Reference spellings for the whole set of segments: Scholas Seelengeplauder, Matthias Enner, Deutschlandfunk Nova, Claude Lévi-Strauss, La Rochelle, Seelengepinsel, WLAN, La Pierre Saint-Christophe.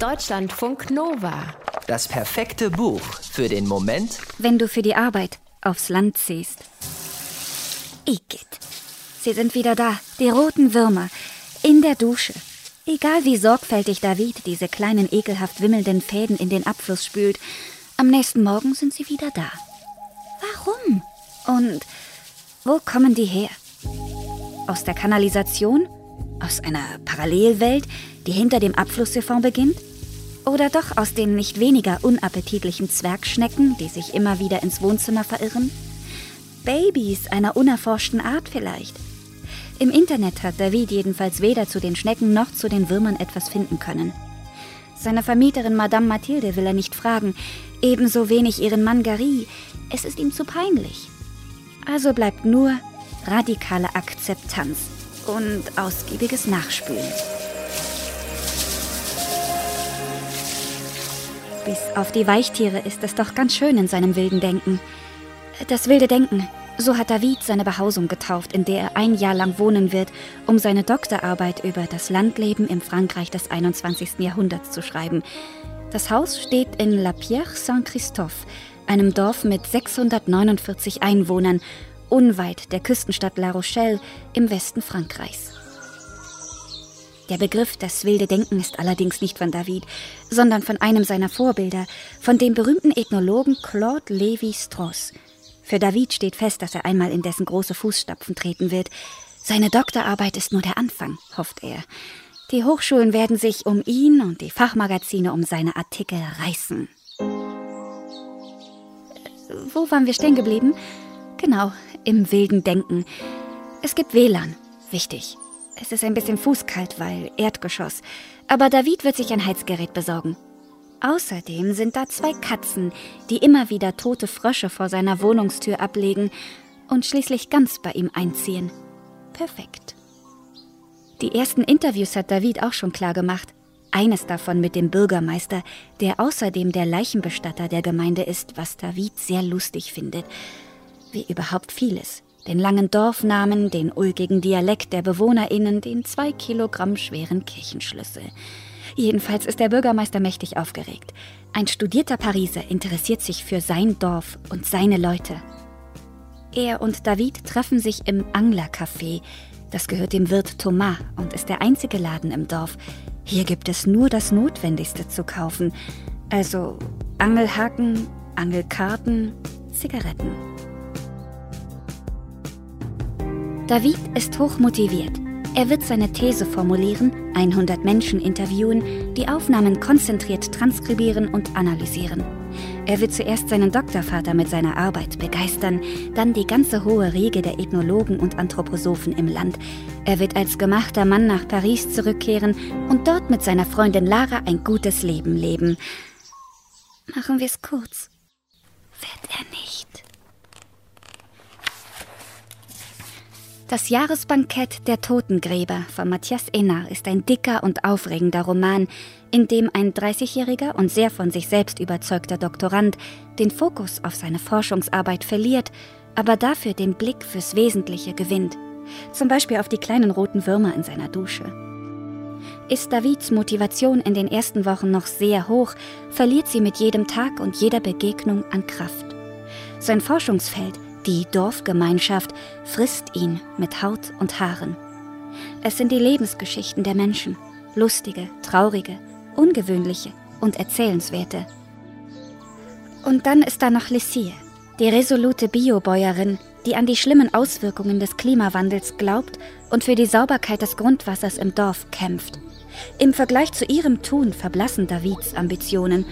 Deutschlandfunk Nova. Das perfekte Buch für den Moment, wenn du für die Arbeit aufs Land ziehst. Igitt, sie sind wieder da, die roten Würmer, in der Dusche. Egal wie sorgfältig David diese kleinen ekelhaft wimmelnden Fäden in den Abfluss spült, am nächsten Morgen sind sie wieder da. Warum? Und wo kommen die her? Aus der Kanalisation? Aus einer Parallelwelt, die hinter dem Abflusssiphon beginnt? Oder doch aus den nicht weniger unappetitlichen Zwergschnecken, die sich immer wieder ins Wohnzimmer verirren? Babys einer unerforschten Art vielleicht? Im Internet hat David jedenfalls weder zu den Schnecken noch zu den Würmern etwas finden können. Seine Vermieterin Madame Mathilde will er nicht fragen, ebenso wenig ihren Mann Gary. Es ist ihm zu peinlich. Also bleibt nur radikale Akzeptanz und ausgiebiges Nachspülen. Bis auf die Weichtiere ist es doch ganz schön in seinem wilden Denken. Das wilde Denken, so hat David seine Behausung getauft, in der er ein Jahr lang wohnen wird, um seine Doktorarbeit über das Landleben im Frankreich des 21. Jahrhunderts zu schreiben. Das Haus steht in La Pierre Saint-Christophe, einem Dorf mit 649 Einwohnern, unweit der Küstenstadt La Rochelle im Westen Frankreichs. Der Begriff das wilde Denken ist allerdings nicht von David, sondern von einem seiner Vorbilder, von dem berühmten Ethnologen Claude Lévi-Strauss. Für David steht fest, dass er einmal in dessen große Fußstapfen treten wird. Seine Doktorarbeit ist nur der Anfang, hofft er. Die Hochschulen werden sich um ihn und die Fachmagazine um seine Artikel reißen. Wo waren wir stehen geblieben? Genau, im wilden Denken. Es gibt WLAN, wichtig. Es ist ein bisschen fußkalt, weil Erdgeschoss. Aber David wird sich ein Heizgerät besorgen. Außerdem sind da zwei Katzen, die immer wieder tote Frösche vor seiner Wohnungstür ablegen und schließlich ganz bei ihm einziehen. Perfekt. Die ersten Interviews hat David auch schon klar gemacht. Eines davon mit dem Bürgermeister, der außerdem der Leichenbestatter der Gemeinde ist, was David sehr lustig findet. Wie überhaupt vieles. Den langen Dorfnamen, den ulkigen Dialekt der BewohnerInnen, den 2 Kilogramm schweren Kirchenschlüssel. Jedenfalls ist der Bürgermeister mächtig aufgeregt. Ein studierter Pariser interessiert sich für sein Dorf und seine Leute. Er und David treffen sich im Anglercafé. Das gehört dem Wirt Thomas und ist der einzige Laden im Dorf. Hier gibt es nur das Notwendigste zu kaufen. Also Angelhaken, Angelkarten, Zigaretten. David ist hochmotiviert. Er wird seine These formulieren, 100 Menschen interviewen, die Aufnahmen konzentriert transkribieren und analysieren. Er wird zuerst seinen Doktorvater mit seiner Arbeit begeistern, dann die ganze hohe Riege der Ethnologen und Anthroposophen im Land. Er wird als gemachter Mann nach Paris zurückkehren und dort mit seiner Freundin Lara ein gutes Leben leben. Machen wir es kurz. Wird er nicht. Das Jahresbankett der Totengräber von Matthias Enner ist ein dicker und aufregender Roman, in dem ein 30-jähriger und sehr von sich selbst überzeugter Doktorand den Fokus auf seine Forschungsarbeit verliert, aber dafür den Blick fürs Wesentliche gewinnt. Zum Beispiel auf die kleinen roten Würmer in seiner Dusche. Ist Davids Motivation in den ersten Wochen noch sehr hoch, verliert sie mit jedem Tag und jeder Begegnung an Kraft. Sein Forschungsfeld, die Dorfgemeinschaft, frisst ihn mit Haut und Haaren. Es sind die Lebensgeschichten der Menschen, lustige, traurige, ungewöhnliche und erzählenswerte. Und dann ist da noch Lissie, die resolute Biobäuerin, die an die schlimmen Auswirkungen des Klimawandels glaubt und für die Sauberkeit des Grundwassers im Dorf kämpft. Im Vergleich zu ihrem Tun verblassen Davids Ambitionen.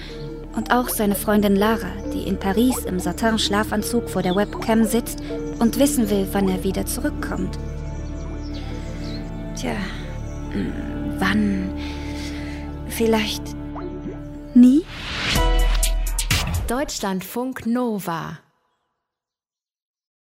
Und auch seine Freundin Lara, die in Paris im Satin-Schlafanzug vor der Webcam sitzt und wissen will, wann er wieder zurückkommt. Tja, wann? Vielleicht nie? Deutschlandfunk Nova.